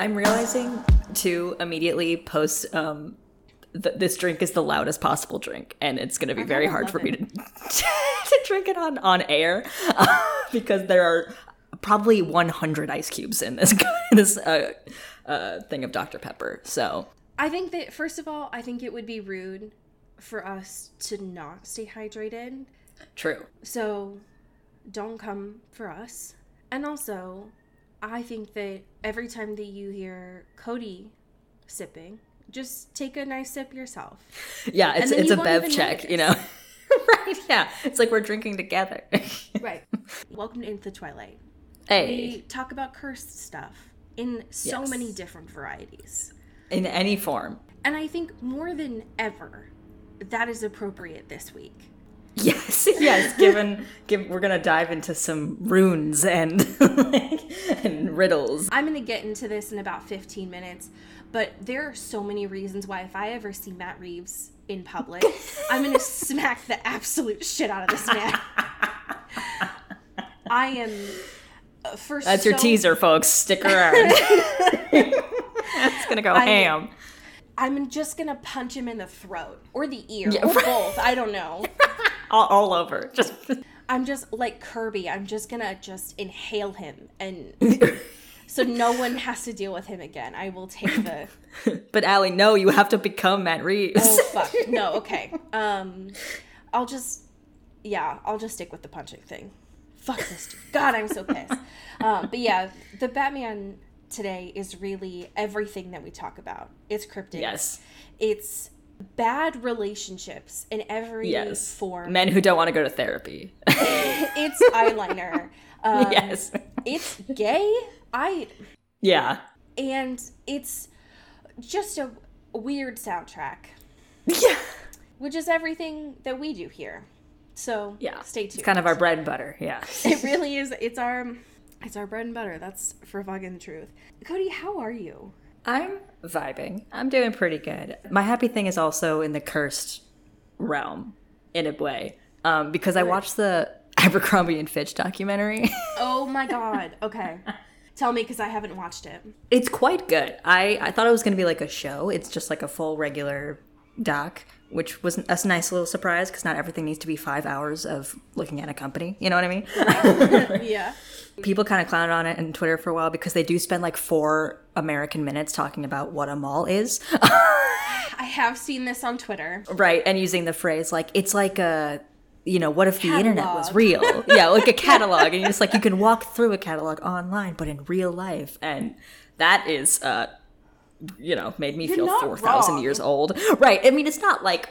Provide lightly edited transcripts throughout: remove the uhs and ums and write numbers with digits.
I'm realizing to immediately post this drink is the loudest possible drink, and it's going to be very hard for me to drink it on air because there are probably 100 ice cubes in this thing of Dr. Pepper. So I think that first of all, I think it would be rude for us to not stay hydrated. True. So don't come for us, and also. I think that every time that you hear Cody sipping, just take a nice sip yourself. Yeah, it's a bev check, you know. Right, yeah. It's like we're drinking together. Right. Welcome into Twilight. Hey. We talk about cursed stuff in so many different varieties. In any form. And I think more than ever, that is appropriate this week. Yes. We're gonna dive into some runes and riddles. I'm gonna get into this in about 15 minutes, but there are so many reasons why if I ever see Matt Reeves in public, I'm gonna smack the absolute shit out of this man. I am first. That's your teaser, folks. Stick around. It's gonna go ham. I'm just gonna punch him in the throat or the ear or both. I don't know. All over. Just I'm just like Kirby. I'm just going to just inhale him. And so no one has to deal with him again. I will take the... But Allie, no, you have to become Matt Reeves. Oh, fuck. No, okay. I'll just stick with the punching thing. Fuck this dude. God, I'm so pissed. But yeah, the Batman today is really everything that we talk about. It's cryptic. Yes. It's... bad relationships in every form. Men who don't want to go to therapy. It's eyeliner. Yes. It's gay. Yeah. And it's just a weird soundtrack. Yeah. Which is everything that we do here. So stay tuned. It's kind of our bread and butter. Yeah. It really is. It's our bread and butter. That's for fucking truth. Cody, how are you? I'm vibing. I'm doing pretty good. My happy thing is also in the cursed realm, in a way, because I watched the Abercrombie and Fitch documentary. Oh my god. Okay. Tell me, because I haven't watched it. It's quite good. I thought it was going to be like a show. It's just like a full regular doc, which was a nice little surprise, because not everything needs to be 5 hours of looking at a company. You know what I mean? Yeah. People kind of clowned on it on Twitter for a while because they do spend like 4 American minutes talking about what a mall is. I have seen this on Twitter. Right. And using the phrase like, it's like a, you know, what if the internet was real? Yeah, like a catalog. And you're just like, you can walk through a catalog online, but in real life. And that is, made me feel 4,000 years old. Right. I mean, it's not like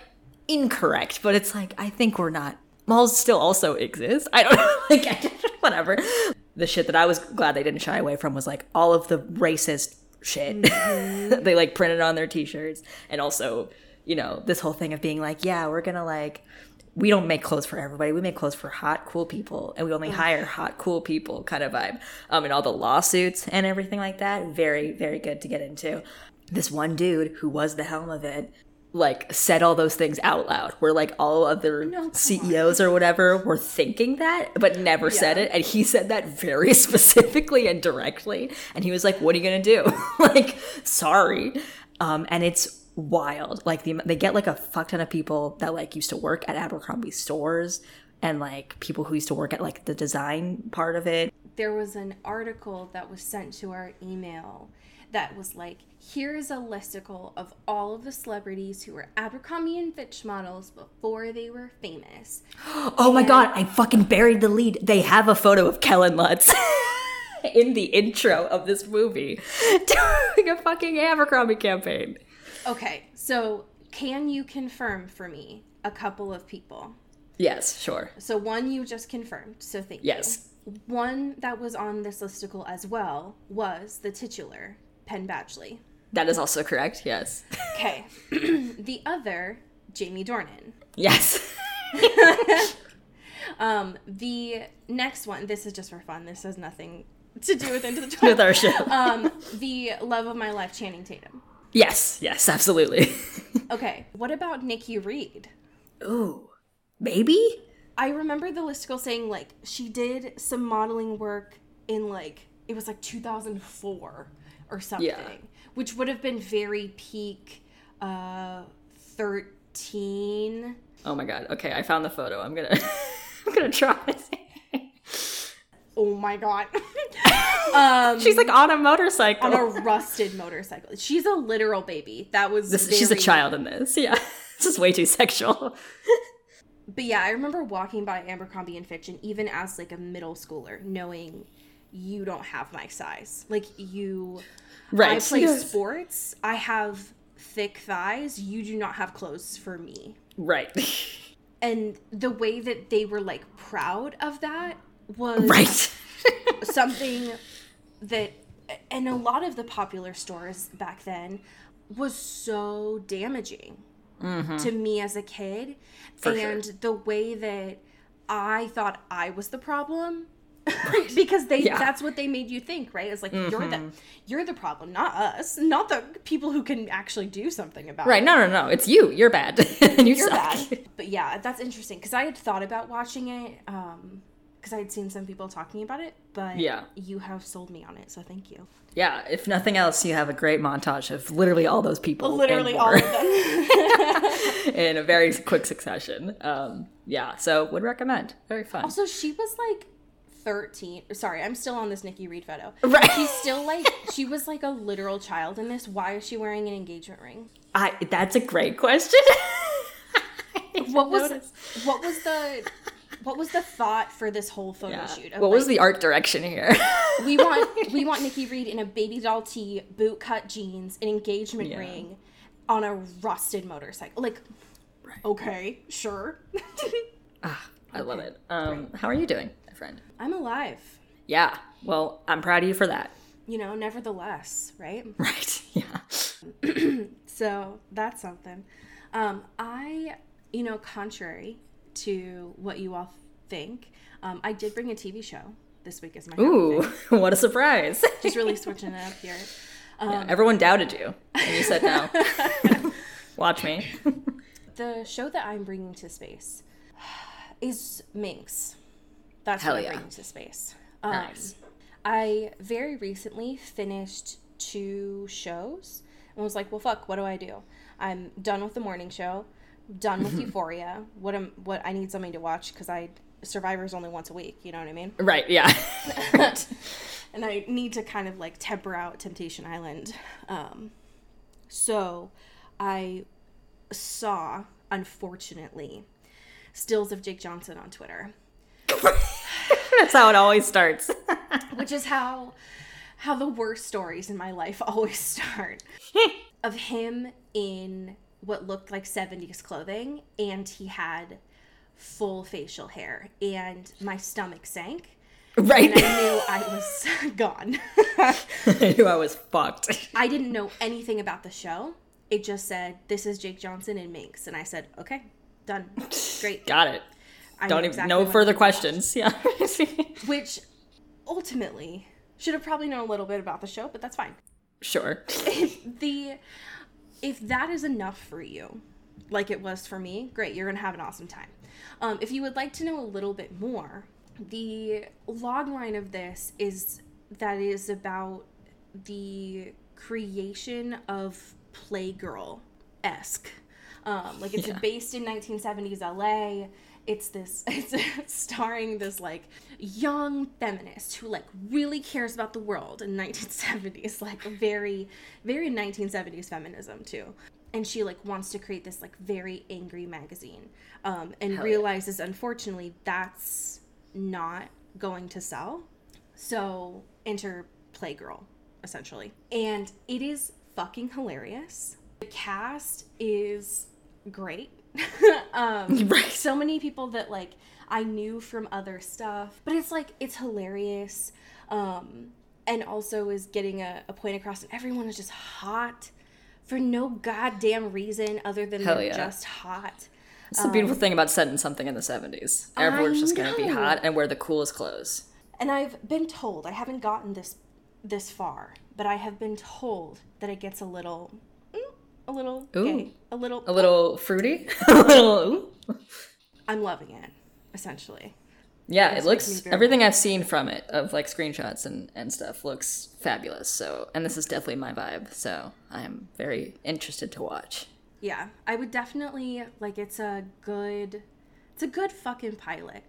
incorrect, but it's like, I think we're not. Malls still also exist. I don't know. Like, whatever. The shit that I was glad they didn't shy away from was like all of the racist shit. Mm-hmm. They like printed on their t-shirts. And also, you know, this whole thing of being like, yeah, we're going to like, we don't make clothes for everybody. We make clothes for hot, cool people. And we only hire hot, cool people kind of vibe. And all the lawsuits and everything like that. Very, very good to get into. This one dude who was the helm of it, like said all those things out loud where like all other CEOs or whatever were thinking that but never said it, and he said that very specifically and directly, and he was like, what are you gonna do? Like, sorry. And it's wild. Like they get like a fuck ton of people that like used to work at Abercrombie stores and like people who used to work at like the design part of it. There was an article that was sent to our email that was like, here's a listicle of all of the celebrities who were Abercrombie and Fitch models before they were famous. Oh my god, I fucking buried the lead. They have a photo of Kellen Lutz in the intro of this movie doing a fucking Abercrombie campaign. Okay, so can you confirm for me a couple of people? Yes, sure. So one you just confirmed, so thank you. Yes. One that was on this listicle as well was the titular Penn Badgley. That is also correct, yes. Okay. The other, Jamie Dornan. Yes. The next one, this is just for fun. This has nothing to do with Into the Twilight. With our show. The love of my life, Channing Tatum. Yes, yes, absolutely. Okay. What about Nikki Reed? Ooh. Maybe? I remember the listicle saying, like, she did some modeling work in, like, it was, like, 2004 or something. Yeah. Which would have been very peak 13. Oh, my God. Okay, I found the photo. I'm gonna try this. Oh, my God. She's, like, on a motorcycle. On a rusted motorcycle. She's a literal baby. That was she's a child in this. Yeah. This is way too sexual. But yeah, I remember walking by Abercrombie and Fitch, and even as like a middle schooler, knowing you don't have my size. Like you, right? I play sports. I have thick thighs. You do not have clothes for me. Right. And the way that they were like proud of that was right. Something that, and a lot of the popular stores back then was so damaging. Mm-hmm. To me as a kid. For and sure. The way that I thought I was the problem because they that's what they made you think, right? It's like mm-hmm. you're the problem, not us, not the people who can actually do something about it. Right, no. It's you. You're bad. And you're bad. But yeah, that's interesting because I had thought about watching it because I had seen some people talking about it, but you have sold me on it, so thank you. Yeah, if nothing else, you have a great montage of literally all those people. Literally all of them. In a very quick succession. So would recommend. Very fun. Also, she was like 13. Sorry, I'm still on this Nikki Reed photo. Right. She's still like, she was like a literal child in this. Why is she wearing an engagement ring? That's a great question. What was the thought for this whole photo shoot? What was the art direction here? we want Nikki Reed in a baby doll tee, boot cut jeans, an engagement ring on a rusted motorcycle. Like, right. Okay, sure. I love it. Right. How are you doing, my friend? I'm alive. Yeah. Well, I'm proud of you for that. You know, nevertheless, right? Right. Yeah. So that's something. Contrary to what you all think, I did bring a TV show this week as my Ooh, thing. What a surprise. Just really switching it up here. Everyone doubted you and you said no. Watch me. The show that I'm bringing to space is Minx. That's Hell what I'm bringing to space. Nice. I very recently finished 2 shows and was like, well, fuck, what do I do? I'm done with The Morning Show. Done with Euphoria. What I need something to watch because Survivor's only once a week. You know what I mean? Right. Yeah. And I need to kind of like temper out Temptation Island. So I saw, unfortunately, stills of Jake Johnson on Twitter. That's how it always starts. Which is how the worst stories in my life always start. Of him in what looked like 70s clothing, and he had full facial hair, and my stomach sank. Right. And I knew I was gone. I knew I was fucked. I didn't know anything about the show. It just said, this is Jake Johnson and Minx. And I said, okay, done. Great. Got it. No further questions. Yeah. Which ultimately should have probably known a little bit about the show, but that's fine. Sure. If that is enough for you, like it was for me, great, you're going to have an awesome time. If you would like to know a little bit more, the log line of this is that it is about the creation of Playgirl-esque. It's based in 1970s LA. It's starring this like young feminist who like really cares about the world in 1970s, like very, very 1970s feminism too. And she like wants to create this like very angry magazine and Hell realizes, unfortunately, that's not going to sell. So enter Playgirl, essentially. And it is fucking hilarious. The cast is great. Right. So many people that, like, I knew from other stuff. But it's, like, it's hilarious. And also is getting a point across. And everyone is just hot for no goddamn reason other than they're just hot. That's the beautiful thing about setting something in the 70s. Everyone's just going to be hot and wear the coolest clothes. And I've been told, I haven't gotten this far, but I have been told that it gets a little ooh. Gay. A little fruity? A little ooh. I'm loving it, essentially. Yeah, it looks, everything I've seen from it, of like screenshots and stuff, looks fabulous. So, and this is definitely my vibe, so I'm very interested to watch. Yeah, I would definitely, like, it's a good fucking pilot.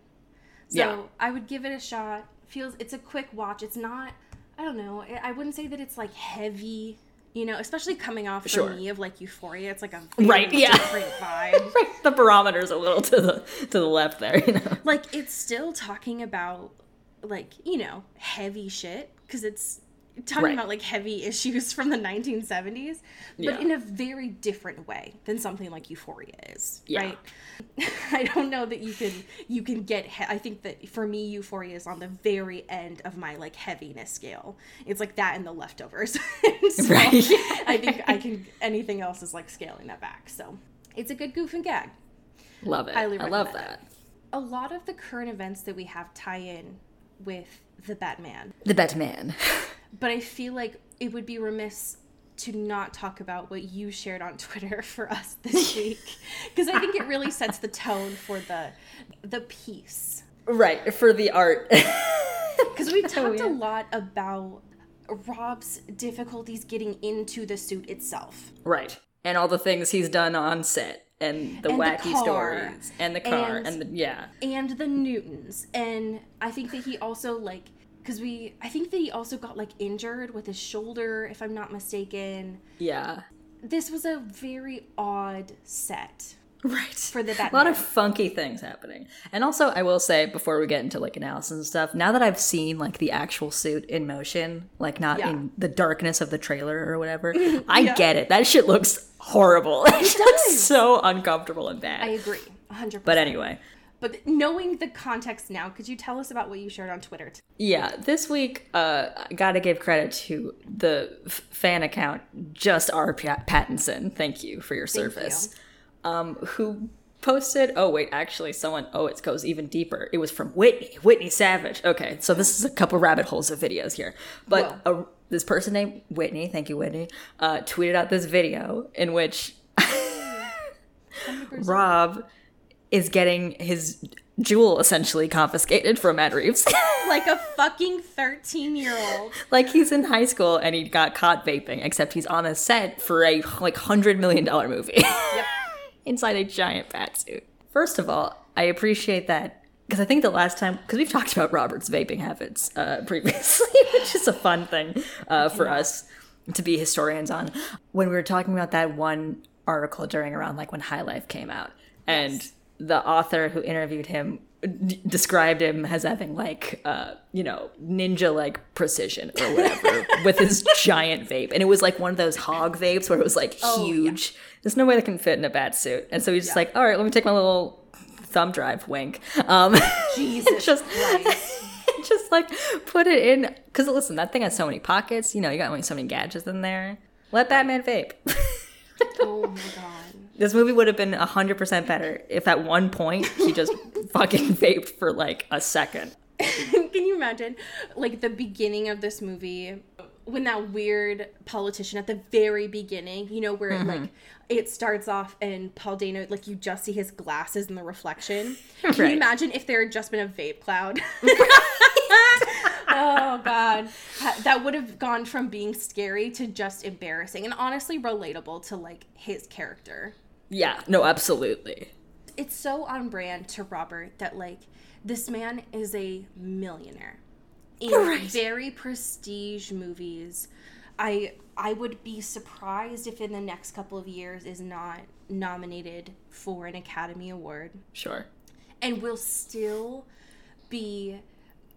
So yeah. I would give it a shot. It's a quick watch. It's not, I don't know, I wouldn't say that it's like heavy, you know, especially coming off for me of like Euphoria. It's like a very different vibe. Right. The barometer's a little to the left there, you know. Like, it's still talking about, like, you know, heavy shit, because it's talking about like heavy issues from the 1970s, but in a very different way than something like Euphoria is, right? I don't know that you can get. I think that for me, Euphoria is on the very end of my like heaviness scale. It's like that and The Leftovers. So I think I can. Anything else is like scaling that back. So it's a good goof and gag. Love it. Highly recommend. I love that. A lot of the current events that we have tie in with the Batman. But I feel like it would be remiss to not talk about what you shared on Twitter for us this week, because I think it really sets the tone for the piece. Right, for the art. Because we talked a lot about Rob's difficulties getting into the suit itself. Right, and all the things he's done on set. And the wacky stories. And the car. And the Newtons. And I think that he also, like... Because I think that he also got, like, injured with his shoulder, if I'm not mistaken. Yeah. This was a very odd set. Right. For the Batman. A lot of funky things happening. And also, I will say, before we get into, like, analysis and stuff, now that I've seen, like, the actual suit in motion, like, not in the darkness of the trailer or whatever, I get it. That shit looks horrible. It looks so uncomfortable and bad. I agree. 100%. But anyway... But knowing the context now, could you tell us about what you shared on Twitter? Yeah, this week, I gotta give credit to the fan account, Just R. Pattinson. Thank you for your service. Who posted, it goes even deeper. It was from Whitney Savage. Okay, so this is a couple rabbit holes of videos here. But this person named Whitney, thank you, Whitney, tweeted out this video in which Rob... is getting his jewel essentially confiscated from Matt Reeves. Like a fucking 13-year-old. Like he's in high school and he got caught vaping, except he's on a set for a like $100 million movie. Yep. Inside a giant bat suit. First of all, I appreciate that because I think the last time, because we've talked about Robert's vaping habits previously, which is a fun thing for us to be historians on. When we were talking about that one article during around like when High Life came out and... The author who interviewed him described him as having like, ninja-like precision or whatever with his giant vape. And it was like one of those hog vapes where it was like huge. Yeah. There's no way that can fit in a bat suit. And so he's just like, all right, let me take my little thumb drive, wink. Jesus Christ. Just like put it in. Because listen, that thing has so many pockets. You know, you got only so many gadgets in there. Let Batman vape. Oh my God. This movie would have been 100% better if at one point he just fucking vaped for like a second. Can you imagine like the beginning of this movie when that weird politician at the very beginning, you know, where it like it starts off and Paul Dano, like you just see his glasses in the reflection. Can you imagine if there had just been a vape cloud? Oh, God. That would have gone from being scary to just embarrassing and honestly relatable to, like, his character. Yeah. No, absolutely. It's so on brand to Robert that, like, this man is a millionaire. In very prestige movies, I would be surprised if in the next couple of years is not nominated for an Academy Award. Sure. And will still be...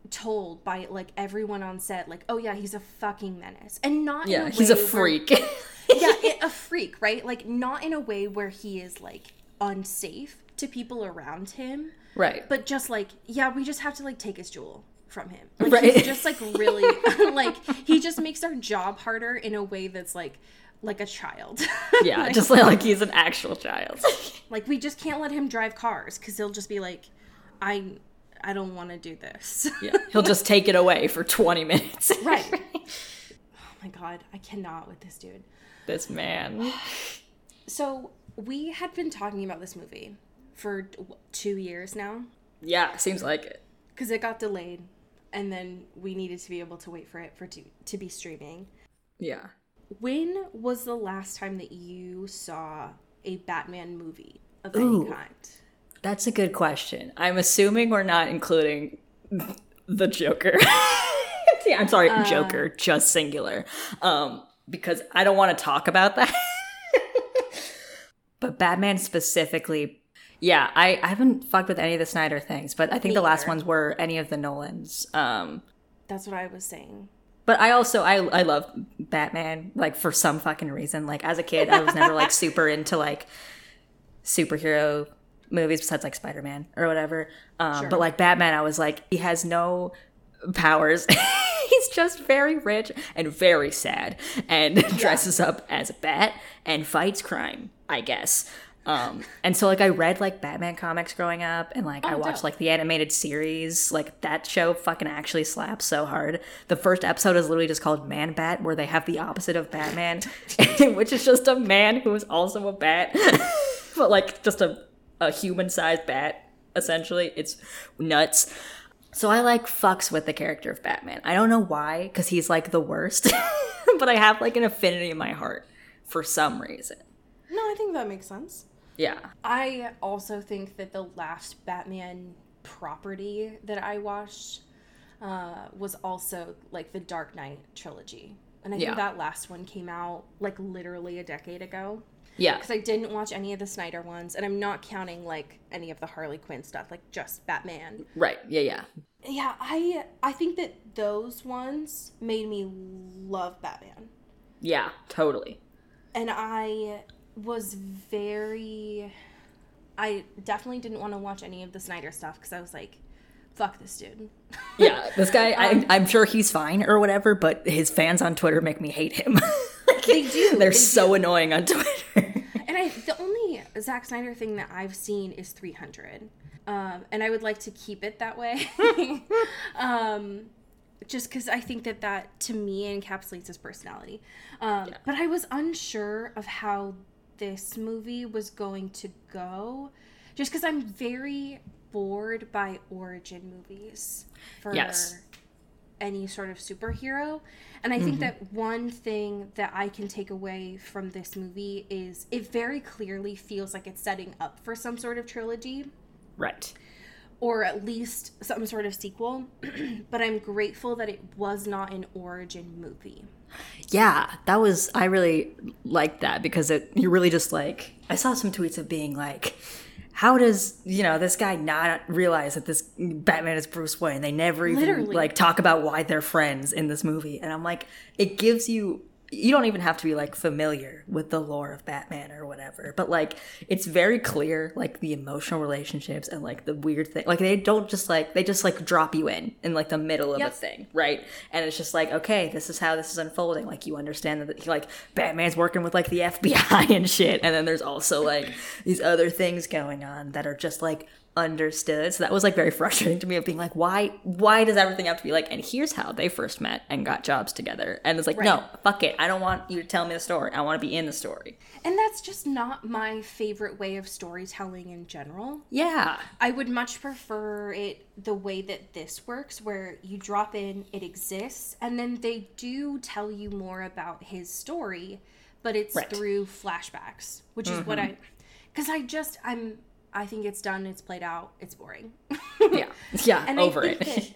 told by like everyone on set like, oh yeah, he's a fucking menace, and not in a way he's a freak where, a freak, right? Like not in a way where he is like unsafe to people around him. Right. But just like, yeah, we just have to like take his jewel from him. Like, right. He's just like really like he just makes our job harder in a way that's like a child. Yeah, like, just like he's an actual child. Like we just can't let him drive cars because he'll just be like, I don't want to do this. Yeah, he'll just take it away for 20 minutes. Right. Oh my God, I cannot with this dude. This man. So we had been talking about this movie for 2 years now. Yeah, seems like it. Because it got delayed, and then we needed to be able to wait for it to be streaming. Yeah. When was the last time that you saw a Batman movie of any kind? That's a good question. I'm assuming we're not including the Joker. Yeah, I'm sorry, Joker, just singular. Because I don't want to talk about that. But Batman specifically, yeah, I haven't fucked with any of the Snyder things, but I think the last ones were any of the Nolans. That's what I was saying. But I also, I love Batman, like, for some fucking reason. Like, as a kid, I was never, like, super into, like, superhero movies besides, like, Spider-Man or whatever. Sure. But, like, Batman, I was like, he has no powers. He's just very rich and very sad and dresses up as a bat and fights crime, I guess. And so, like, I read, like, Batman comics growing up, and, like, I watched, like, the animated series. Like, that show fucking actually slaps so hard. The first episode is literally just called Man-Bat, where they have the opposite of Batman, which is just a man who is also a bat, but, like, just a human-sized bat, essentially. It's nuts. So I, like, fucks with the character of Batman. I don't know why, because he's, like, the worst, but I have, like, an affinity in my heart for some reason. No, I think that makes sense. Yeah. I also think that the last Batman property that I watched was also, like, the Dark Knight trilogy. And I think that last one came out, like, literally a decade ago. Yeah. Because I didn't watch any of the Snyder ones, and I'm not counting, like, any of the Harley Quinn stuff, like, just Batman. Right. Yeah, yeah. Yeah, I think that those ones made me love Batman. Yeah, totally. And I was I definitely didn't want to watch any of the Snyder stuff because I was like, fuck this dude. Yeah, this guy, I'm sure he's fine or whatever, but his fans on Twitter make me hate him. Like, they do. They're so annoying on Twitter. And the only Zack Snyder thing that I've seen is 300. And I would like to keep it that way. Just because I think that, to me, encapsulates his personality. But I was unsure of how this movie was going to go. Just because I'm very bored by origin movies for any sort of superhero. And I think that one thing that I can take away from this movie is it very clearly feels like it's setting up for some sort of trilogy. Right. Or at least some sort of sequel, but I'm grateful that it was not an origin movie. Yeah, I really liked that because you're really just like, I saw some tweets of being like, how does, this guy not realize that this Batman is Bruce Wayne? They never even like talk about why they're friends in this movie. And I'm like, it gives you don't even have to be like familiar with the lore of Batman or whatever, but like it's very clear, like the emotional relationships and like the weird thing, like they don't just like, they just like drop you in like the middle of a thing, right? And it's just like, okay, this is how this is unfolding. Like you understand that like Batman's working with like the FBI and shit, and then there's also like these other things going on that are just like understood. So that was like very frustrating to me of being like, why does everything have to be like, and here's how they first met and got jobs together? And it's like, no, fuck it, I don't want you to tell me the story, I want to be in the story. And that's just not my favorite way of storytelling in general. Yeah, I would much prefer it the way that this works, where you drop in, it exists, and then they do tell you more about his story, but it's through flashbacks, which is what I think it's done, it's played out, it's boring. Yeah, and over it.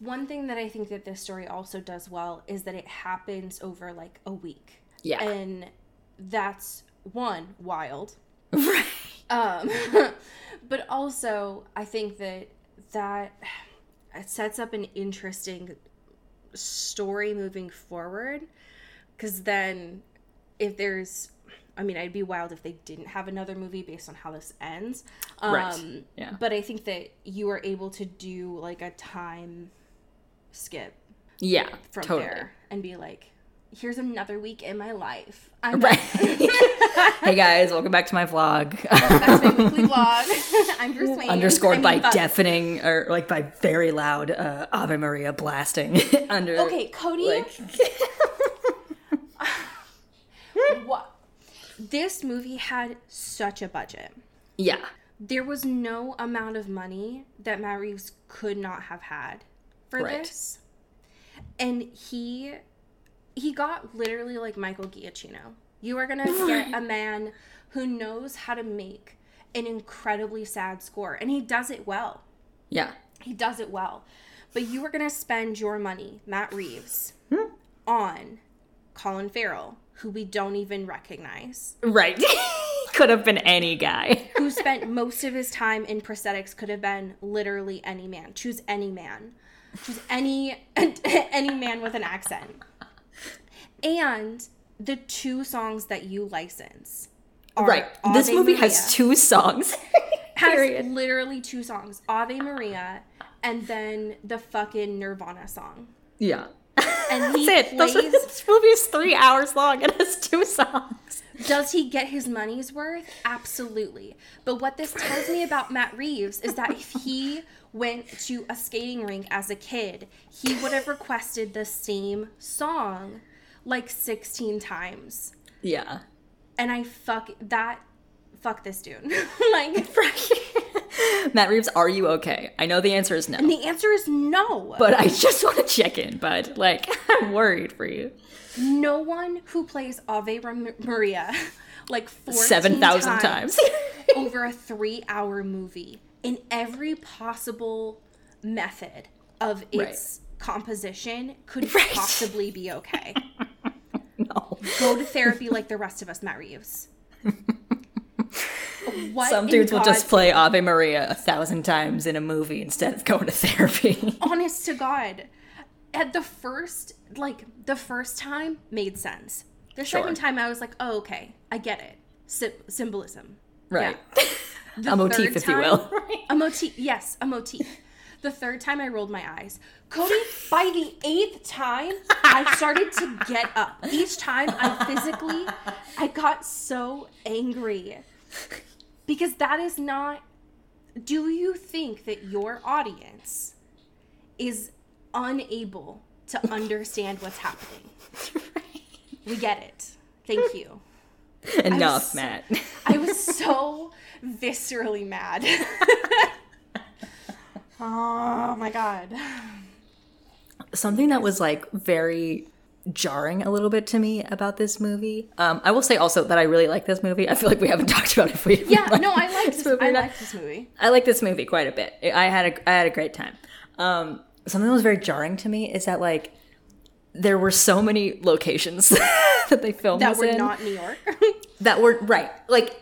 One thing that I think that this story also does well is that it happens over, like, a week. Yeah. And that's, one, wild. Right. But also, I think that it sets up an interesting story moving forward, because then if there's I mean, I'd be wild if they didn't have another movie based on how this ends. Right. Yeah. But I think that you were able to do like a time skip. Yeah. From totally. There and be like, here's another week in my life. I'm right. Hey guys, welcome back to my vlog. That's my weekly vlog. I'm Bruce Wayne. Underscored by deafening or like by very loud Ave Maria blasting under. Okay, Cody. Like... What? This movie had such a budget. Yeah. There was no amount of money that Matt Reeves could not have had for right. this. And he got literally like Michael Giacchino. You are going to get a man who knows how to make an incredibly sad score. And he does it well. Yeah. He does it well. But you are going to spend your money, Matt Reeves, on Colin Farrell, who we don't even recognize. Right. Could have been any guy. Who spent most of his time in prosthetics, could have been literally any man. Choose any man. Choose any man with an accent. And the two songs that you license are right. This movie has two songs. Has literally two songs. Ave Maria and then the fucking Nirvana song. Yeah. And he that's it. This movie is 3 hours long and has two songs. Does he get his money's worth? Absolutely. But what this tells me about Matt Reeves is that if he went to a skating rink as a kid, he would have requested the same song like 16 times. Yeah. And I fuck this dude. Like, Matt Reeves, are you okay? I know the answer is no. And the answer is no. But I just want to check in, bud. Like, I'm worried for you. No one who plays Ave Maria like 7,000 times over a 3-hour movie in every possible method of its right. composition could right. possibly be okay. No. Go to therapy like the rest of us, Matt Reeves. What some dudes will just play Ave Maria 1,000 times in a movie instead of going to therapy. Honest to God. At the first time made sense. The sure. second time I was like, oh, okay, I get it. Symbolism. Right. Yeah. A motif, if you will. A motif. Yes, a motif. The third time I rolled my eyes. Cody, by the eighth time, I started to get up. Each time I got so angry. Because that is not... Do you think that your audience is unable to understand what's happening? We get it. Thank you. Enough, Matt. I was so viscerally mad. Oh, my God. Something that was, like, very... jarring a little bit to me about this movie. I will say also that I really like this movie. I feel like we haven't talked about it. If we yeah, like no, I like this movie. I like this movie quite a bit. I had a great time. Something that was very jarring to me is that like there were so many locations that they filmed that were in, not New York. That were right. Like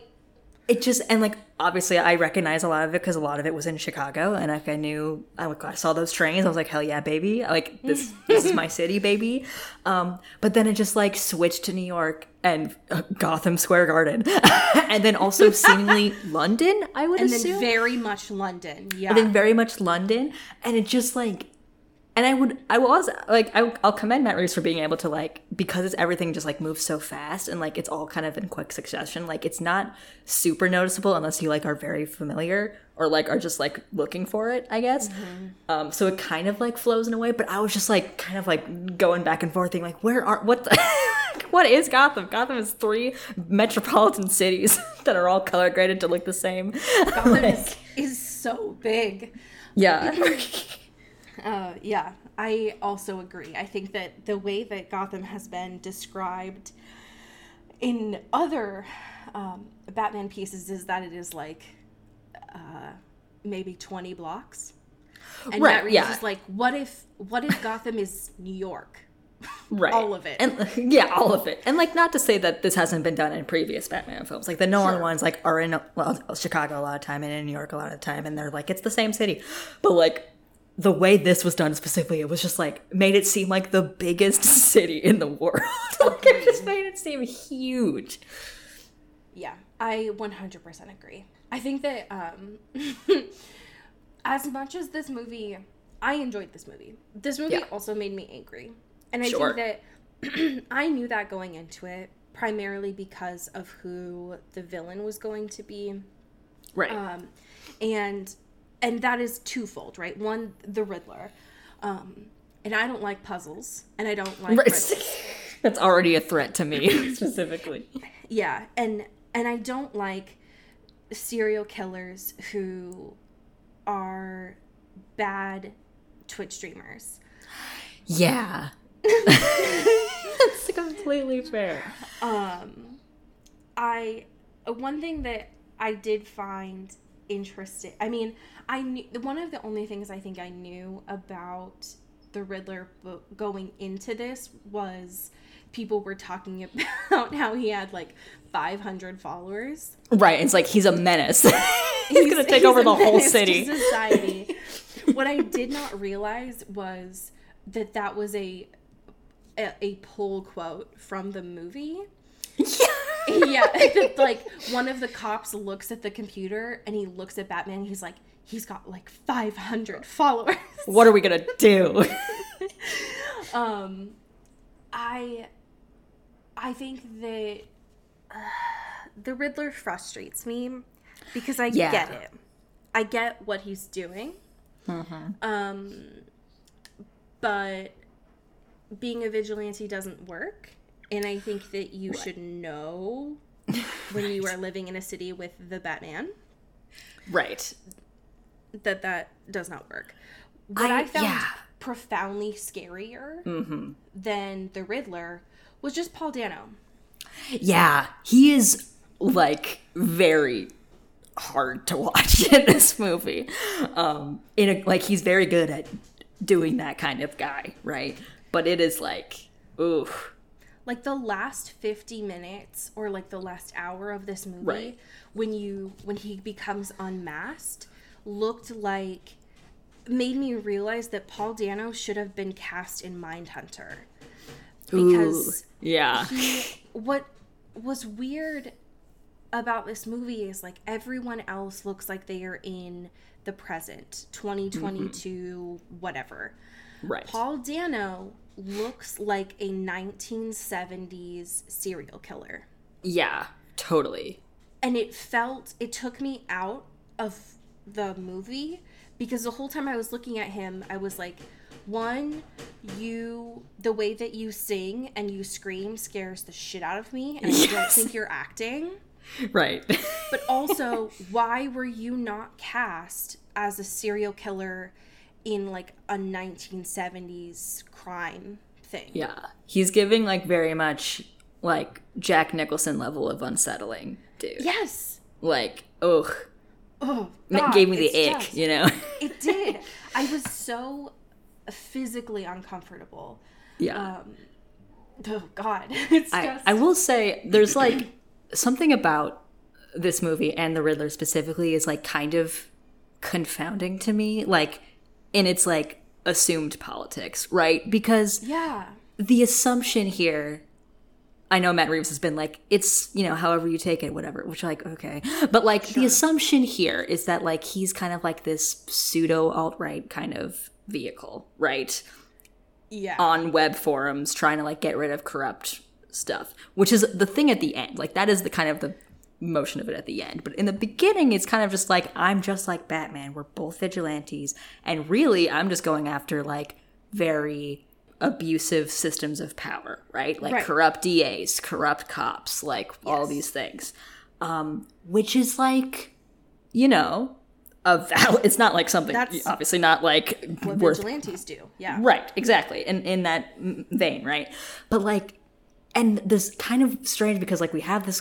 it just and like obviously I recognize a lot of it because a lot of it was in Chicago and like I knew I saw those trains. I was like, hell yeah, baby! Like this is my city, baby. But then it just like switched to New York and Gotham Square Garden, and then also seemingly London. I would assume then very much London. Yeah, and then very much London, and it just like. And I'll commend Matt Reeves for being able to like, because it's everything just like moves so fast and like it's all kind of in quick succession. Like it's not super noticeable unless you like are very familiar or like are just like looking for it, I guess. Mm-hmm. So it kind of like flows in a way, but I was just like kind of like going back and forth thinking like, what is Gotham? Gotham is 3 metropolitan cities that are all color graded to look the same. Gotham like, is so big. Yeah. Yeah, I also agree. I think that the way that Gotham has been described in other Batman pieces is that it is like maybe 20 blocks. And right, Matt Reeves yeah. is like, what if Gotham is New York? Right. All of it. And, yeah, all of it. And like, not to say that this hasn't been done in previous Batman films. Like the Nolan sure. ones like are in Chicago a lot of time and in New York a lot of time. And they're like, it's the same city. But like, the way this was done specifically, it was just like made it seem like the biggest city in the world. Like it just made it seem huge. Yeah, I 100% agree. I think that as much as this movie, I enjoyed this movie. This movie also made me angry. And I think that I knew that going into it, primarily because of who the villain was going to be. Right. And that is twofold, right? One, the Riddler. And I don't like puzzles, and I don't like riddles. That's already a threat to me, specifically. Yeah, and I don't like serial killers who are bad Twitch streamers. Yeah. That's completely fair. One thing that I did find interesting, I mean, one of the only things I think I knew about the Riddler going into this was people were talking about how he had like 500 followers. Right. It's like, he's a menace. He's going to take over the whole city. Society. What I did not realize was that was a pull quote from the movie. Yeah. Yeah. That, like, one of the cops looks at the computer and he looks at Batman and he's like, he's got like 500 followers. What are we going to do? I think that the Riddler frustrates me because I get it. I get what he's doing. Mm-hmm. But being a vigilante doesn't work. And I think that you should know when you are living in a city with the Batman. Right. That does not work. What I found profoundly scarier than the Riddler was just Paul Dano. Yeah, he is like very hard to watch in this movie. He's very good at doing that kind of guy, right? But it is like, ooh. Like the last 50 minutes or like the last hour of this movie, right, when he becomes unmasked, looked like, made me realize that Paul Dano should have been cast in Mindhunter. Because what was weird about this movie is like everyone else looks like they are in the present, 2022, whatever. Right. Paul Dano looks like a 1970s serial killer. Yeah, totally. And it took me out of the movie because the whole time I was looking at him, I was like, one, the way that you sing and you scream scares the shit out of me, and I don't think you're acting. Right. But also, why were you not cast as a serial killer in like a 1970s crime thing? Yeah. He's giving like very much like Jack Nicholson level of unsettling, dude. Yes. Like, ugh. Oh, God, it gave me the ick, you know? It did. I was so physically uncomfortable. Yeah. Oh, God. It's I will say there's like something about this movie and the Riddler specifically is like kind of confounding to me. Like, and it's like assumed politics, right? Because the assumption here, I know Matt Reeves has been like, it's, you know, however you take it, whatever, which like, okay. But like the assumption here is that like he's kind of like this pseudo alt-right kind of vehicle, right? Yeah. On web forums trying to like get rid of corrupt stuff, which is the thing at the end. Like that is the kind of the motion of it at the end. But in the beginning, it's kind of just like, I'm just like Batman. We're both vigilantes. And really, I'm just going after like very abusive systems of power, right? Like corrupt DAs, corrupt cops, like all these things. Which is like, you know, it's not like something, that's obviously not like what vigilantes do. Yeah. Right, exactly. In that vein, right? But like, and this kind of strange because like we have this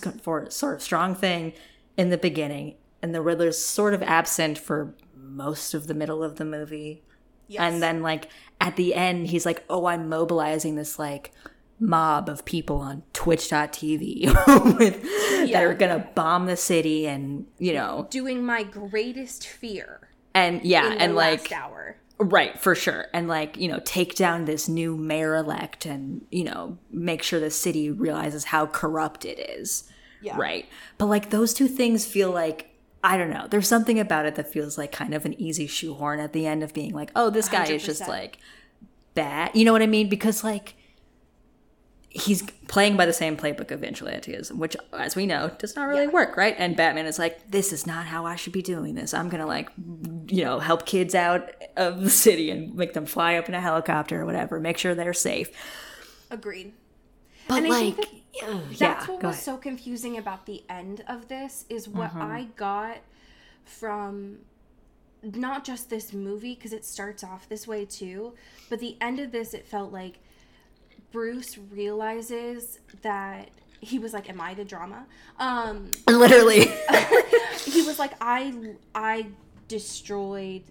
sort of strong thing in the beginning and the Riddler's sort of absent for most of the middle of the movie. Yes. And then, like, at the end, he's like, oh, I'm mobilizing this, like, mob of people on twitch.tv that are going to bomb the city and, you know. Doing my greatest fear. And, yeah, in and, the like, last hour. Right, for sure. And, like, you know, take down this new mayor-elect and, you know, make sure the city realizes how corrupt it is. Yeah. Right. But like those two things feel like, I don't know, there's something about it that feels like kind of an easy shoehorn at the end of being like, oh, this guy 100%. Is just like bad. You know what I mean? Because like he's playing by the same playbook of vigilantism, which, as we know, does not really work, right? And Batman is like, this is not how I should be doing this. I'm going to like, you know, help kids out of the city and make them fly up in a helicopter or whatever, make sure they're safe. Agreed. But and like, that's what was so confusing about the end of this is what I got from not just this movie, because it starts off this way too, but the end of this, it felt like Bruce realizes that he was like, am I the drama? Literally. He was like, I destroyed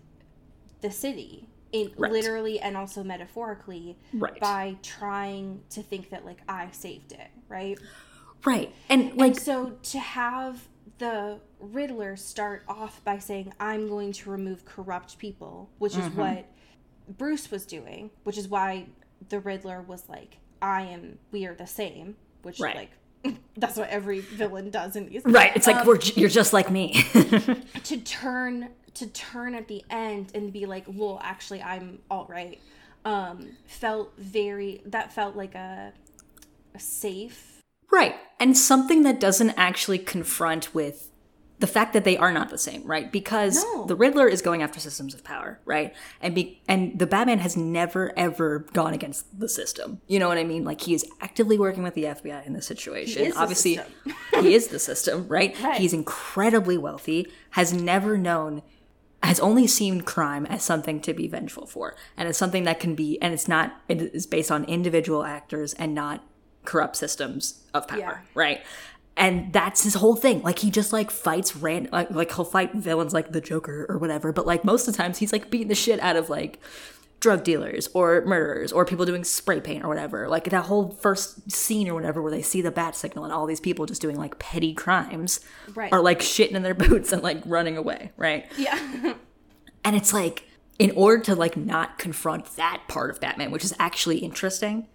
the city. Literally and also metaphorically by trying to think that like I saved it, right? Right. And like, and so to have the Riddler start off by saying, I'm going to remove corrupt people, which is what Bruce was doing, which is why the Riddler was like, we are the same, which like that's what every villain does in these. Right. It's like you're just like me. To turn at the end and be like, well, actually, I'm all right, felt like a safe. Right. And something that doesn't actually confront with the fact that they are not the same, right? Because the Riddler is going after systems of power, right? And the Batman has never, ever gone against the system. You know what I mean? Like, he is actively working with the FBI in this situation. He is obviously the system. He is the system, right? He's incredibly wealthy, has never known... has only seen crime as something to be vengeful for, and as something that can be, and it is based on individual actors and not corrupt systems of power, right? And that's his whole thing. Like, he just like fights he'll fight villains like the Joker or whatever, but like most of the times he's like beating the shit out of like drug dealers or murderers or people doing spray paint or whatever. Like that whole first scene or whatever where they see the bat signal and all these people just doing like petty crimes are like shitting in their boots and like running away, right? Yeah. And it's like, in order to like not confront that part of Batman, which is actually interesting,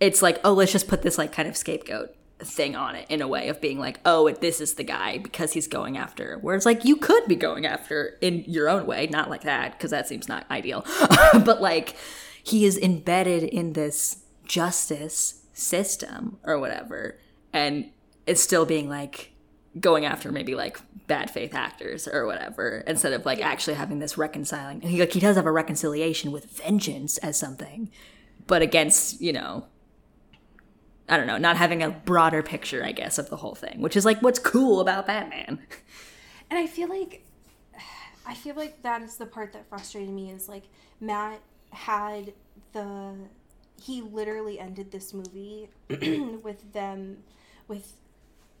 it's like, oh, let's just put this like kind of scapegoat thing on it in a way of being like, oh, this is the guy because he's going after, where it's like, you could be going after in your own way, not like that, because that seems not ideal. But like, he is embedded in this justice system or whatever, and it's still being like going after maybe like bad faith actors or whatever, instead of like actually having this reconciling. And he does have a reconciliation with vengeance as something, but against, you know, I don't know, not having a broader picture, I guess, of the whole thing, which is like what's cool about Batman. And I feel like that is the part that frustrated me, is like Matt had he literally ended this movie with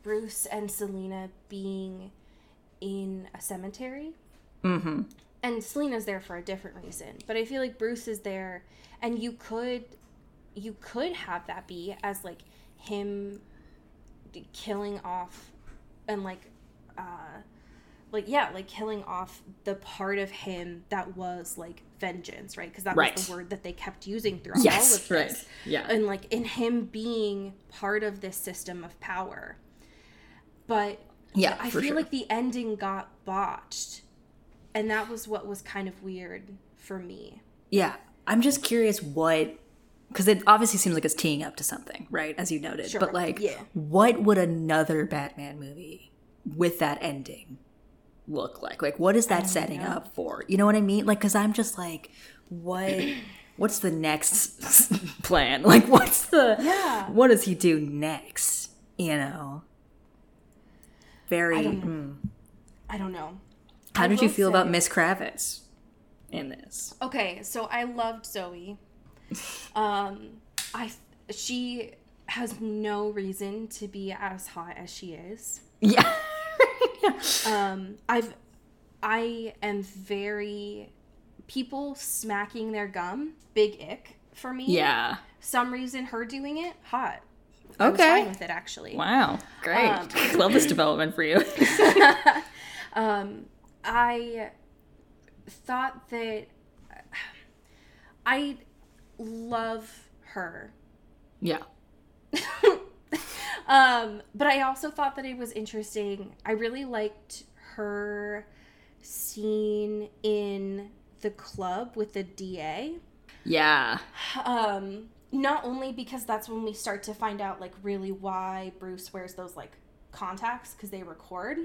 Bruce and Selina being in a cemetery. Mm-hmm. And Selina's there for a different reason, but I feel like Bruce is there, and you could have that be as like him killing off and like killing off the part of him that was like vengeance, right? Because that was the word that they kept using throughout all of this. Yeah. And like in him being part of this system of power. But yeah, I feel like the ending got botched, and that was what was kind of weird for me. Yeah. I'm just curious what... because it obviously seems like it's teeing up to something, right? As you noted. Sure. But like, what would another Batman movie with that ending look like? Like, what is that setting up for? You know what I mean? Like, because I'm just like, what's the next plan? Like, what does he do next? You know? Very, I don't know. How did you feel about Miss Kravitz in this? Okay, so I loved Zoe. She has no reason to be as hot as she is. Yeah. I am very... people smacking their gum, big ick for me. Yeah. Some reason her doing it, hot. Okay. I'm fine with it, actually. Wow. Great. Love this development for you. I thought that... I love her. Yeah. But I also thought that it was interesting. I really liked her scene in the club with the DA. Yeah. Not only because that's when we start to find out, like, really why Bruce wears those, like, contacts, because they record.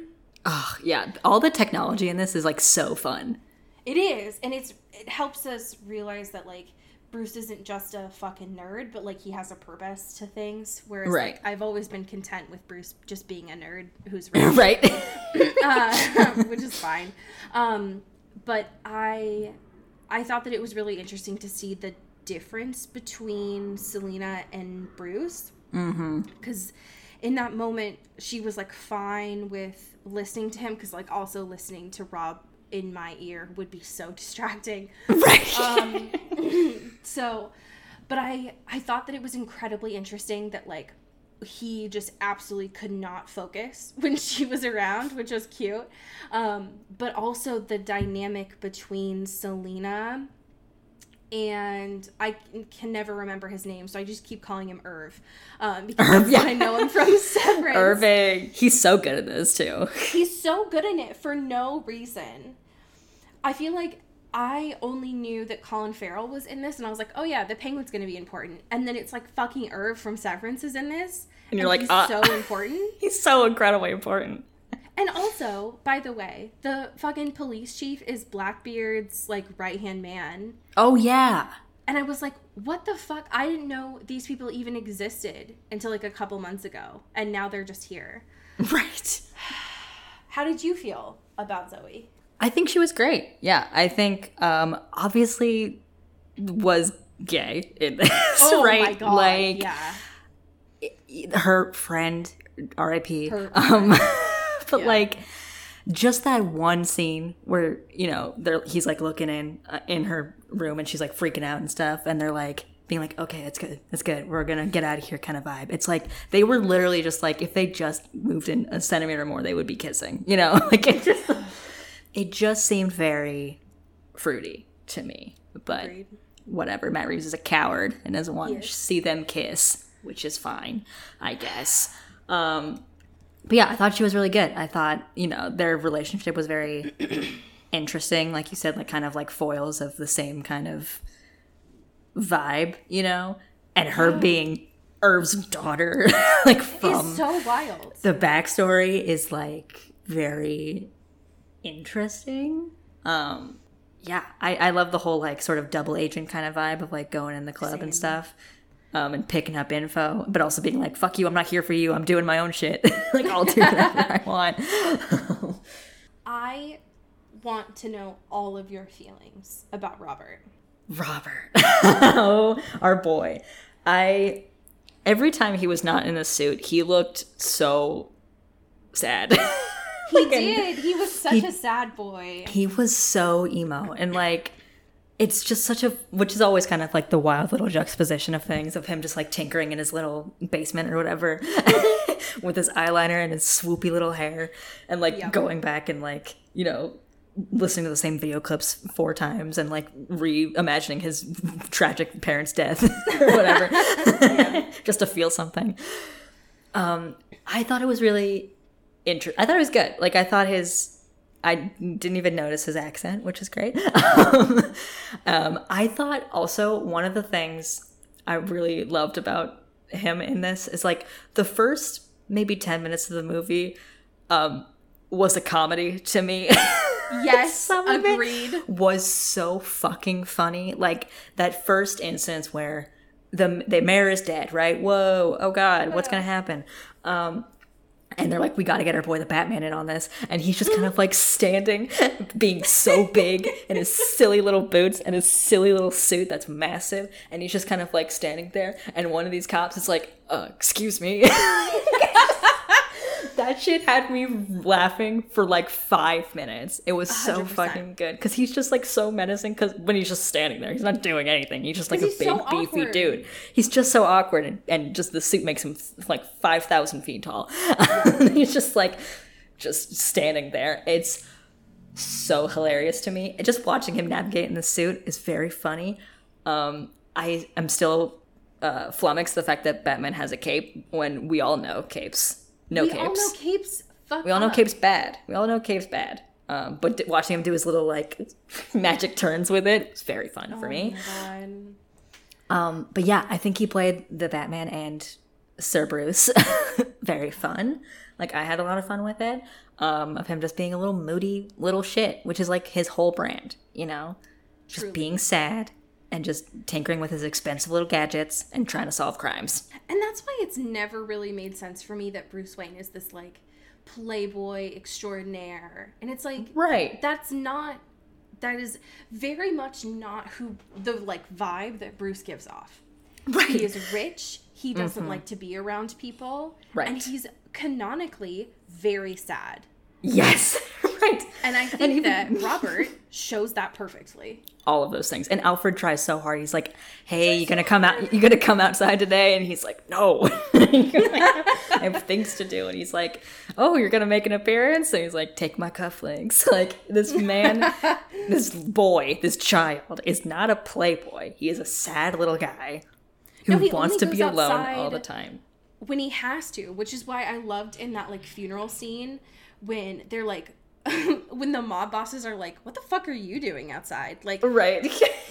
Oh, yeah. All the technology in this is, like, so fun. It is. And it helps us realize that, like, Bruce isn't just a fucking nerd, but, like, he has a purpose to things. Whereas, right. like, I've always been content with Bruce just being a nerd who's rich. Right. Which is fine. But I thought that it was really interesting to see the difference between Selena and Bruce. Mm-hmm. Because in that moment, she was, like, fine with listening to him. Because, like, also listening to Rob in my ear would be so distracting. Right. So, but I thought that it was incredibly interesting that, like, he just absolutely could not focus when she was around, which was cute. But also the dynamic between Selena and I can never remember his name, so I just keep calling him Irv. Because Irv, that's yeah. what I know him from Severance. Irving. He's so good in this, too. He's so good in it for no reason. I feel like I only knew that Colin Farrell was in this, and I was like, oh yeah, the Penguin's going to be important. And then it's like fucking Irv from Severance is in this. And you're like, he's so important. He's so incredibly important. And also, by the way, the fucking police chief is Blackbeard's, like, right-hand man. Oh, yeah. And I was like, what the fuck? I didn't know these people even existed until, like, a couple months ago. And now they're just here. Right. How did you feel about Zoe? I think she was great. Yeah, I think obviously was gay in this, oh right? My God, like, yeah. Her friend, R.I.P. But yeah. like just that one scene where, you know, he's like looking in her room and she's like freaking out and stuff, and they're like being like, okay, it's good, we're gonna get out of here kind of vibe. It's like they were literally just like, if they just moved in a centimeter more, they would be kissing, you know? Like it just seemed very fruity to me, but agreed. Whatever. Matt Reeves is a coward and doesn't want to see them kiss, which is fine, I guess. But yeah, I thought she was really good. I thought, you know, their relationship was very interesting. Like you said, like kind of like foils of the same kind of vibe, you know, and her being Irv's daughter, like from so wild. The backstory is like very interesting. Yeah, I love the whole like sort of double agent kind of vibe of like going in the club and stuff. And picking up info, but also being like, fuck you, I'm not here for you, I'm doing my own shit. Like, I'll do whatever I want. I want to know all of your feelings about Robert. Oh, our boy. Every time he was not in a suit, he looked so sad. He did. He was such a sad boy. He was so emo. And like, it's just such a, which is always kind of like the wild little juxtaposition of things, of him just like tinkering in his little basement or whatever with his eyeliner and his swoopy little hair and like going back and like, you know, listening to the same video clips 4 times and like reimagining his tragic parents' death or whatever just to feel something. I thought it was really I thought it was good. Like, I thought I didn't even notice his accent, which is great. I thought also one of the things I really loved about him in this is like the first maybe 10 minutes of the movie was a comedy to me. Yes, some agreed. Of it was so fucking funny. Like that first instance where the mayor is dead, right? Whoa, oh God, what's going to happen? And they're like, we got to get our boy the Batman in on this. And he's just kind of like standing, being so big in his silly little boots and his silly little suit that's massive. And he's just kind of like standing there. And one of these cops is like, excuse me. That shit had me laughing for like 5 minutes. It was so 100%. Fucking good. Because he's just like so menacing because when he's just standing there, he's not doing anything. He's just like a big, so beefy dude. He's just so awkward and just the suit makes him like 5,000 feet tall. He's just like standing there. It's so hilarious to me. Just watching him navigate in the suit is very funny. I am still flummoxed the fact that Batman has a cape when we all know capes. We all know capes fuck up. We all know capes bad. But watching him do his little, like, magic turns with it was very fun for me. My God. But yeah, I think he played the Batman and Sir Bruce. Very fun. Like, I had a lot of fun with it. Of him just being a little moody little shit, which is, like, his whole brand, you know? Truly. Just being sad and just tinkering with his expensive little gadgets and trying to solve crimes. And that's why it's never really made sense for me that Bruce Wayne is this, like, playboy extraordinaire. And it's like, right. That's not... That is very much not who the, like, vibe that Bruce gives off. Right. He is rich. He doesn't like to be around people. Right. And he's canonically very sad. Yes. Right. And I think that Robert shows that perfectly. All of those things. And Alfred tries so hard. He's like, hey, you gonna come out? You gonna come outside today? And he's like, no. I have things to do. And he's like, oh, you're gonna make an appearance? And he's like, take my cufflinks. Like, this man, this boy, this child is not a playboy. He is a sad little guy who wants to be alone all the time. When he has to, which is why I loved in that, like, funeral scene when they're like, when the mob bosses are like, what the fuck are you doing outside? Like, right.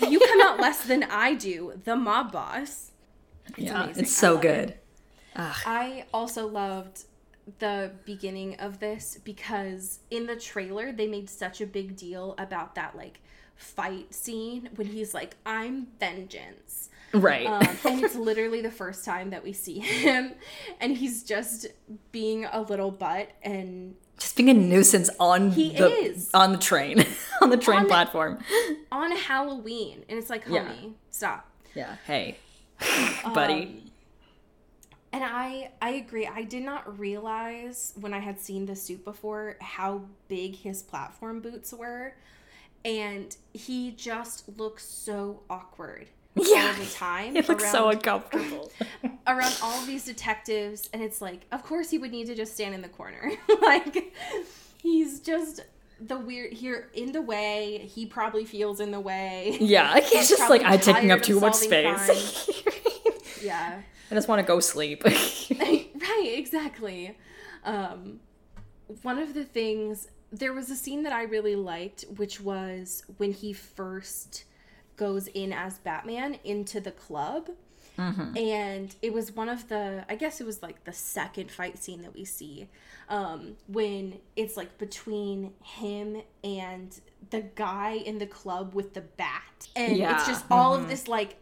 You come out less than I do, the mob boss. It's amazing. It's so good. I also loved the beginning of this because in the trailer, they made such a big deal about that, like, fight scene when he's like, I'm vengeance. Right. And it's literally the first time that we see him, and he's just being a little butt and just being a nuisance on the train platform on Halloween. And it's like, homie, stop. Yeah. Hey, buddy. And I agree. I did not realize when I had seen the suit before how big his platform boots were, and he just looks so awkward. Yeah, all the time. It looks so uncomfortable. Around all these detectives, and it's like, of course he would need to just stand in the corner. Like, he's just the weird, here in the way, he probably feels in the way. Yeah, like he's just like, I'm taking up too much space. Yeah. I just want to go sleep. Right, exactly. One of the things, there was a scene that I really liked, which was when he first goes in as Batman into the club. And it was one of the, I guess it was like the second fight scene that we see, when it's like between him and the guy in the club with the bat. And it's just all of this, like,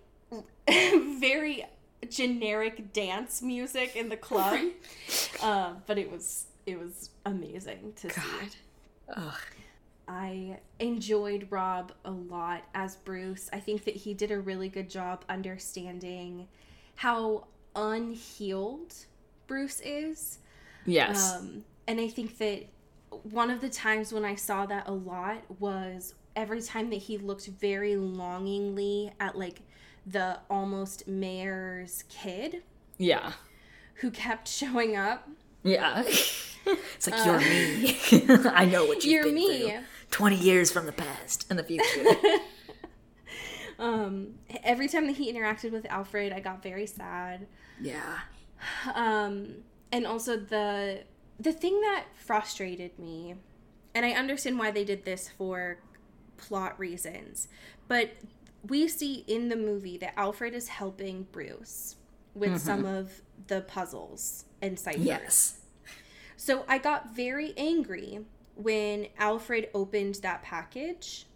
very generic dance music in the club. But it was amazing to see. Ugh. I enjoyed Rob a lot as Bruce. I think that he did a really good job understanding how unhealed Bruce is. Yes. And I think that one of the times when I saw that a lot was every time that he looked very longingly at, like, the almost mayor's kid. Yeah. Who kept showing up. Yeah. It's like, you're me. I know what you've been through. 20 years from the past and the future. Every time that he interacted with Alfred, I got very sad. Yeah. And also the thing that frustrated me, and I understand why they did this for plot reasons, but we see in the movie that Alfred is helping Bruce with some of the puzzles and ciphers. Yes. So I got very angry when Alfred opened that package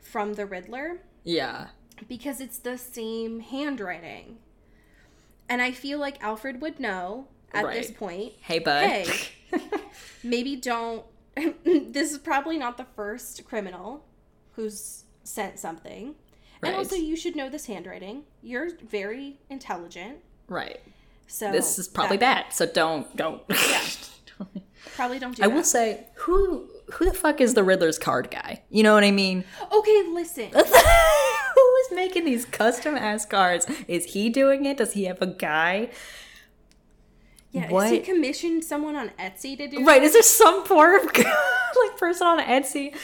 from the Riddler. Yeah. Because it's the same handwriting. And I feel like Alfred would know at this point. Hey, bud. Hey, maybe don't. This is probably not the first criminal who's sent something. Right. And also, you should know this handwriting. You're very intelligent. Right. So this is probably bad. So don't. Yeah. Probably don't do that. I will say, who the fuck is the Riddler's card guy? You know what I mean? Okay, listen. Who is making these custom-ass cards? Is he doing it? Does he have a guy? Yeah, what? Is he commissioned someone on Etsy to do that? Right, is there some poor like person on Etsy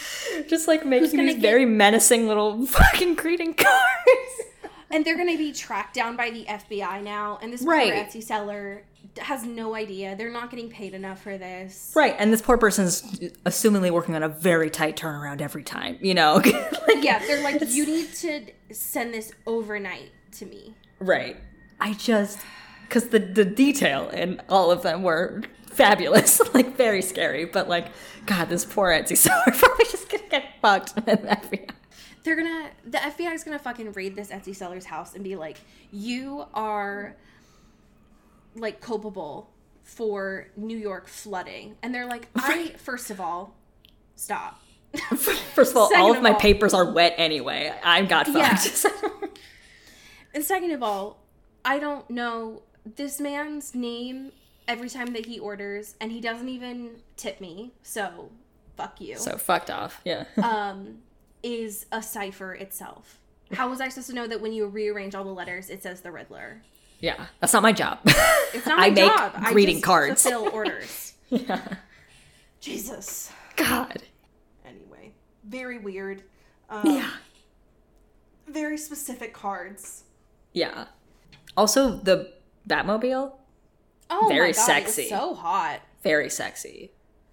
just like making these very menacing little fucking greeting cards? And they're going to be tracked down by the FBI now. And this poor Etsy seller has no idea. They're not getting paid enough for this. Right. And this poor person's assumingly working on a very tight turnaround every time, you know? Like, yeah. They're like, you need to send this overnight to me. Right. I just... Because the detail in all of them were fabulous. Like, very scary. But, like, God, this poor Etsy seller probably just going to get fucked with the FBI. They're going to... The FBI is going to fucking raid this Etsy seller's house and be like, you are, like, culpable for New York flooding. And they're like, first of all, stop. First of all, all of my papers are wet anyway. I got fucked. Yeah. And second of all, I don't know this man's name every time that he orders, and he doesn't even tip me, so fuck you. So fucked off, yeah. Is a cipher itself. How was I supposed to know that when you rearrange all the letters, it says the Riddler? Yeah, that's not my job. It's not my job. I make greeting cards. I just fulfill orders. Yeah. Jesus. God. Anyway, very weird. Yeah. Very specific cards. Yeah. Also, the Batmobile. Oh, very my God, sexy. It's so hot. Very sexy.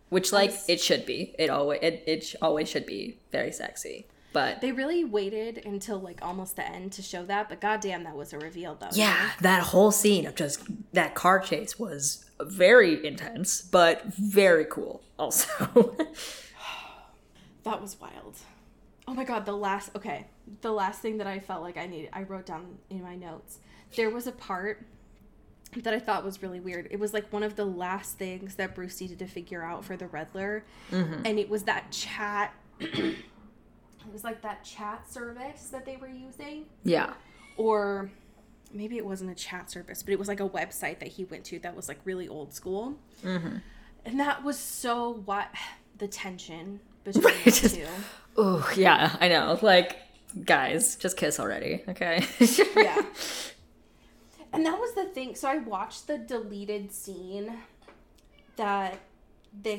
Which, like, it should be. It always should be very sexy. But they really waited until, like, almost the end to show that. But goddamn, that was a reveal, though. Yeah, that whole scene of just that car chase was very intense, but very cool also. That was wild. Oh my God, the last thing that I felt like I needed, I wrote down in my notes. There was a part that I thought was really weird. It was like one of the last things that Bruce needed to figure out for the Riddler. Mm-hmm. And it was that chat. It was like that chat service that they were using. Yeah. Or maybe it wasn't a chat service, but it was like a website that he went to that was like really old school. Mm-hmm. And that was so the tension between the two. Oh, yeah, I know. Like, guys, just kiss already, okay? Yeah. And that was the thing. So I watched the deleted scene that the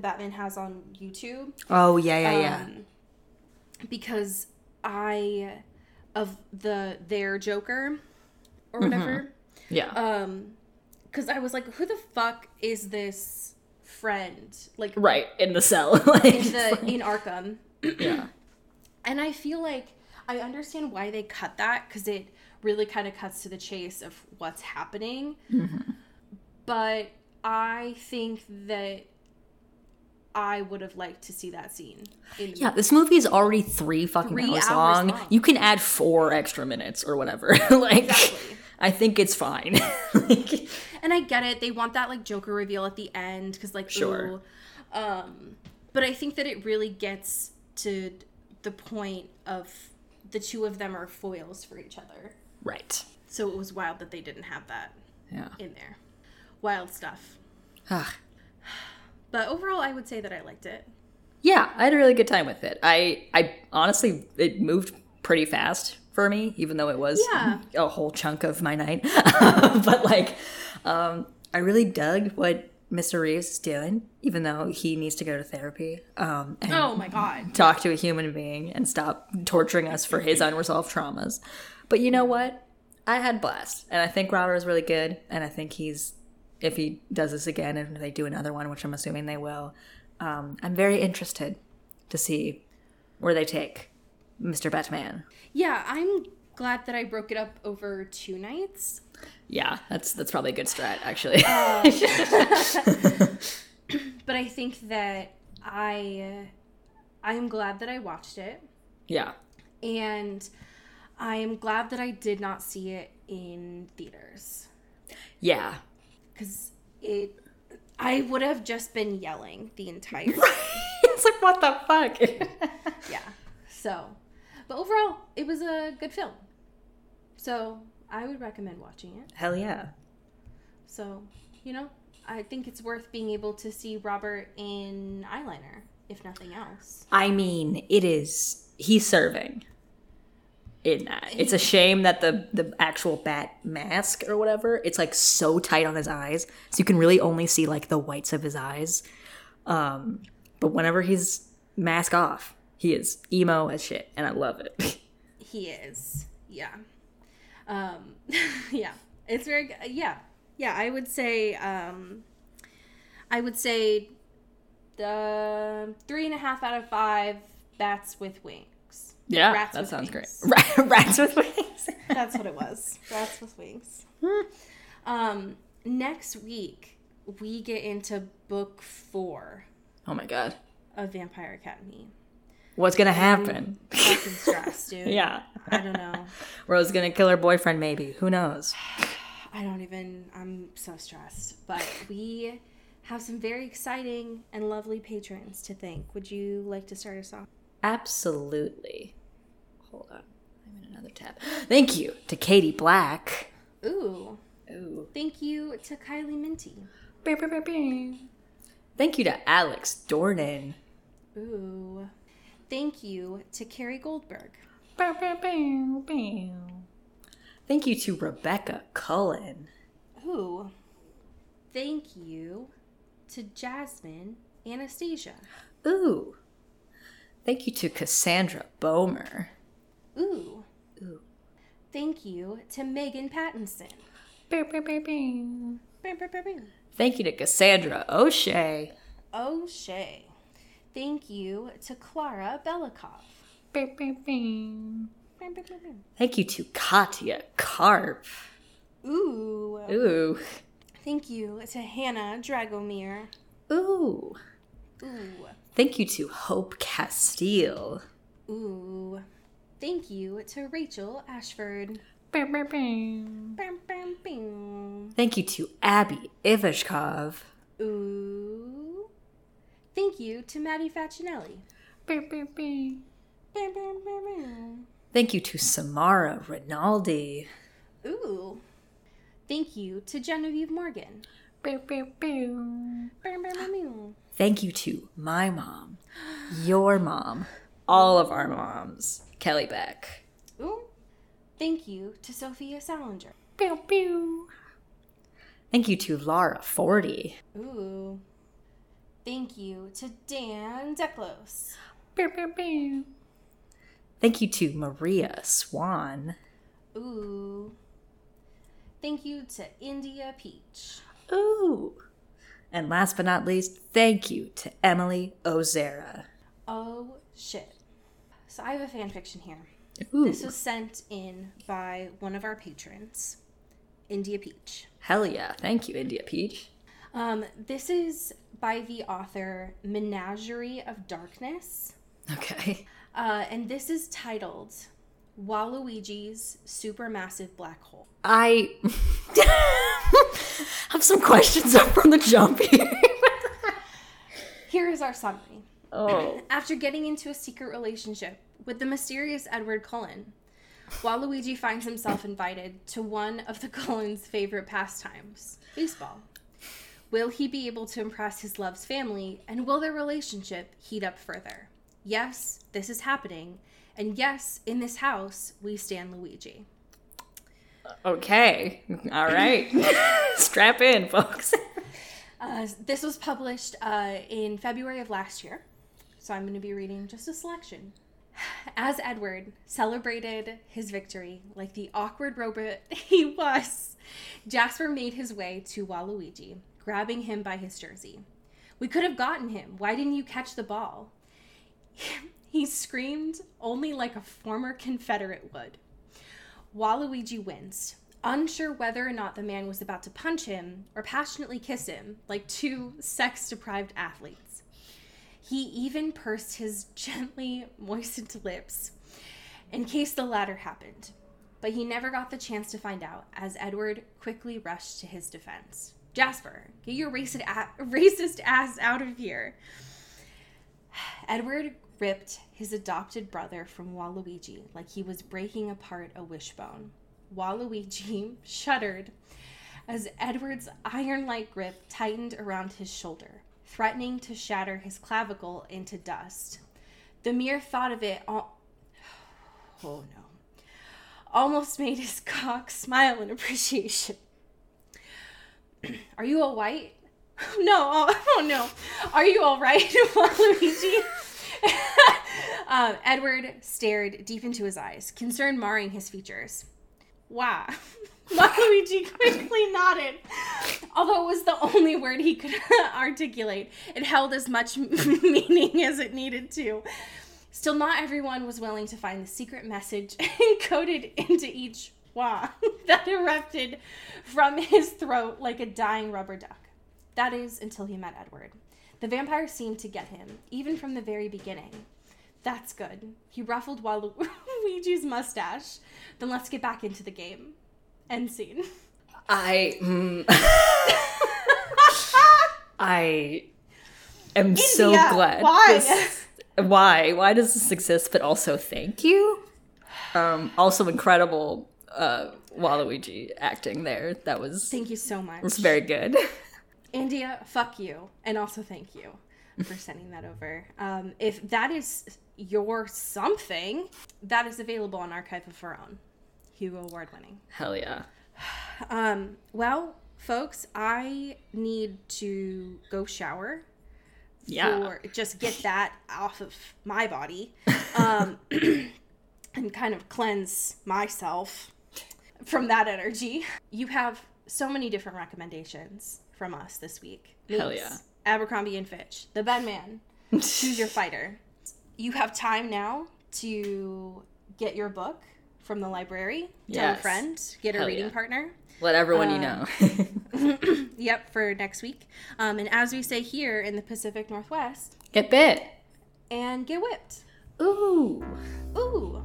Batman has on YouTube. Oh, yeah. Because their Joker or whatever. Mm-hmm. Yeah. Because I was like, who the fuck is this friend? Like, right, in the cell. In Arkham. Yeah. And I feel like I understand why they cut that, because it really kind of cuts to the chase of what's happening. Mm-hmm. But I think that I would have liked to see that scene. Yeah, this movie is already three hours long. You can add 4 extra minutes or whatever. Like, exactly. I think it's fine. Like, and I get it. They want that, like, Joker reveal at the end because, like, sure. Ooh. But I think that it really gets to the point of the two of them are foils for each other. Right. So it was wild that they didn't have that in there. Wild stuff. But overall, I would say that I liked it. Yeah, I had a really good time with it. I honestly, it moved pretty fast for me, even though it was a whole chunk of my night. But, like, I really dug what Mr. Reeves is doing, even though he needs to go to therapy. And oh my God. Talk to a human being and stop torturing us for his unresolved traumas. But you know what? I had a blast. And I think Robert is really good. And I think he's, if he does this again, and they do another one, which I'm assuming they will, I'm very interested to see where they take Mr. Batman. Yeah, I'm glad that I broke it up over 2 nights. Yeah, that's probably a good strat, actually. But I think that I am glad that I watched it. Yeah. And I am glad that I did not see it in theaters. Yeah. Because I would have just been yelling the entire time. It's like, what the fuck? Yeah. So, but overall, it was a good film. So I would recommend watching it. Hell yeah. So, you know, I think it's worth being able to see Robert in eyeliner, if nothing else. I mean, he's serving in that. It's a shame that the actual bat mask or whatever, it's like so tight on his eyes. So you can really only see like the whites of his eyes. But whenever he's mask off, he is emo as shit. And I love it. He is. Yeah. Yeah. It's very good. Yeah. Yeah, I would say 3.5 out of 5 bats with wings. Yeah, rats that sounds wings. Great. Rats with wings. That's what it was. Rats with wings. Next week, we get into book 4. Oh, my God. Of Vampire Academy. What's going to happen? Fucking stress, dude. Yeah. I don't know. Rose is going to kill her boyfriend, maybe. Who knows? I'm so stressed. But we have some very exciting and lovely patrons to thank. Would you like to start us off? Absolutely. Hold on. I'm in another tab. Thank you to Katie Black. Ooh. Ooh. Thank you to Kylie Minty. Beep, beep, beep, beep. Thank you to Alex Dornan. Ooh. Thank you to Carrie Goldberg. Bow, bow, bow, bow. Thank you to Rebecca Cullen. Ooh. Thank you to Jasmine Anastasia. Ooh. Thank you to Cassandra Bomer. Ooh. Ooh. Thank you to Megan Pattinson. Bow, bow, bow, bow. Bow, bow, bow, bow. Thank you to Cassandra O'Shea. O'Shea. Thank you to Clara Belikov. Bing, bing, bing. Bing, bing, bing, bing. Thank you to Katya Karp. Ooh. Ooh. Thank you to Hannah Dragomir. Ooh. Ooh. Thank you to Hope Castile. Ooh. Thank you to Rachel Ashford. Bing, bing, bing. Bing, bing, bing. Thank you to Abby Ivashkov. Ooh. Thank you to Maddie Facinelli. Bam, bam, bam. Bam, bam, bam, bam. Thank you to Samara Rinaldi. Ooh. Thank you to Genevieve Morgan. Bam, bam, bam. Bam, bam, bam, bam. Thank you to my mom, your mom, all of our moms, Kelly Beck. Ooh. Thank you to Sophia Salinger. Pew, pew. Thank you to Laura Forty. Ooh. Thank you to Dan Declos. Pew, pew, pew. Thank you to Maria Swan. Ooh. Thank you to India Peach. Ooh. And last but not least, thank you to Emily Ozera. Oh, shit. So I have a fan fiction here. Ooh. This was sent in by one of our patrons, India Peach. Hell yeah. Thank you, India Peach. This is by the author Menagerie of Darkness. Okay. And this is titled Waluigi's Supermassive Black Hole. I have some questions up from the jump here. Here is our summary. Oh. After getting into a secret relationship with the mysterious Edward Cullen, Waluigi finds himself invited to one of the Cullen's favorite pastimes, baseball. Will he be able to impress his love's family, and will their relationship heat up further? Yes, this is happening, and yes, in this house, we stand Luigi. Okay. All right. Strap in, folks. This was published in February of last year, so I'm going to be reading just a selection. As Edward celebrated his victory like the awkward robot he was, Jasper made his way to Waluigi, grabbing him by his jersey. "We could have gotten him. Why didn't you catch the ball?" He screamed, only like a former Confederate would. Waluigi winced, unsure whether or not the man was about to punch him or passionately kiss him like two sex-deprived athletes. He even pursed his gently moistened lips in case the latter happened, but he never got the chance to find out as Edward quickly rushed to his defense. "Jasper, get your racist ass out of here." Edward ripped his adopted brother from Waluigi like he was breaking apart a wishbone. Waluigi shuddered as Edward's iron-like grip tightened around his shoulder, threatening to shatter his clavicle into dust. The mere thought of it almost made his cock smile in appreciation. "Are you all right?" "No, oh no. Are you all right, Waluigi?" Edward stared deep into his eyes, concern marring his features. Wow. Luigi quickly nodded, although it was the only word he could articulate. It held as much meaning as it needed to. Still, not everyone was willing to find the secret message encoded into each wah that erupted from his throat like a dying rubber duck. That is, until he met Edward. The vampire seemed to get him, even from the very beginning. That's good. He ruffled Luigi's mustache. Then let's get back into the game. End scene. I am India, so glad. Why? Why does this exist? But also, thank you. Also, incredible Waluigi acting there. That was. Thank you so much. It was very good. India, fuck you, and also thank you for sending that over. If that is your something, that is available on Archive of Our Own. Hugo Award winning. Hell yeah. Well, folks, I need to go shower. Yeah. Or just get that off of my body. And kind of cleanse myself from that energy. You have so many different recommendations from us this week. Minx, hell yeah. Abercrombie and Fitch, The Batman, Choose Your Fighter. You have time now to get your book from the library, yes. Tell a friend, get a hell reading yeah. partner. Let everyone you know. Yep, for next week. And as we say here in the Pacific Northwest, get bit. And get whipped. Ooh. Ooh.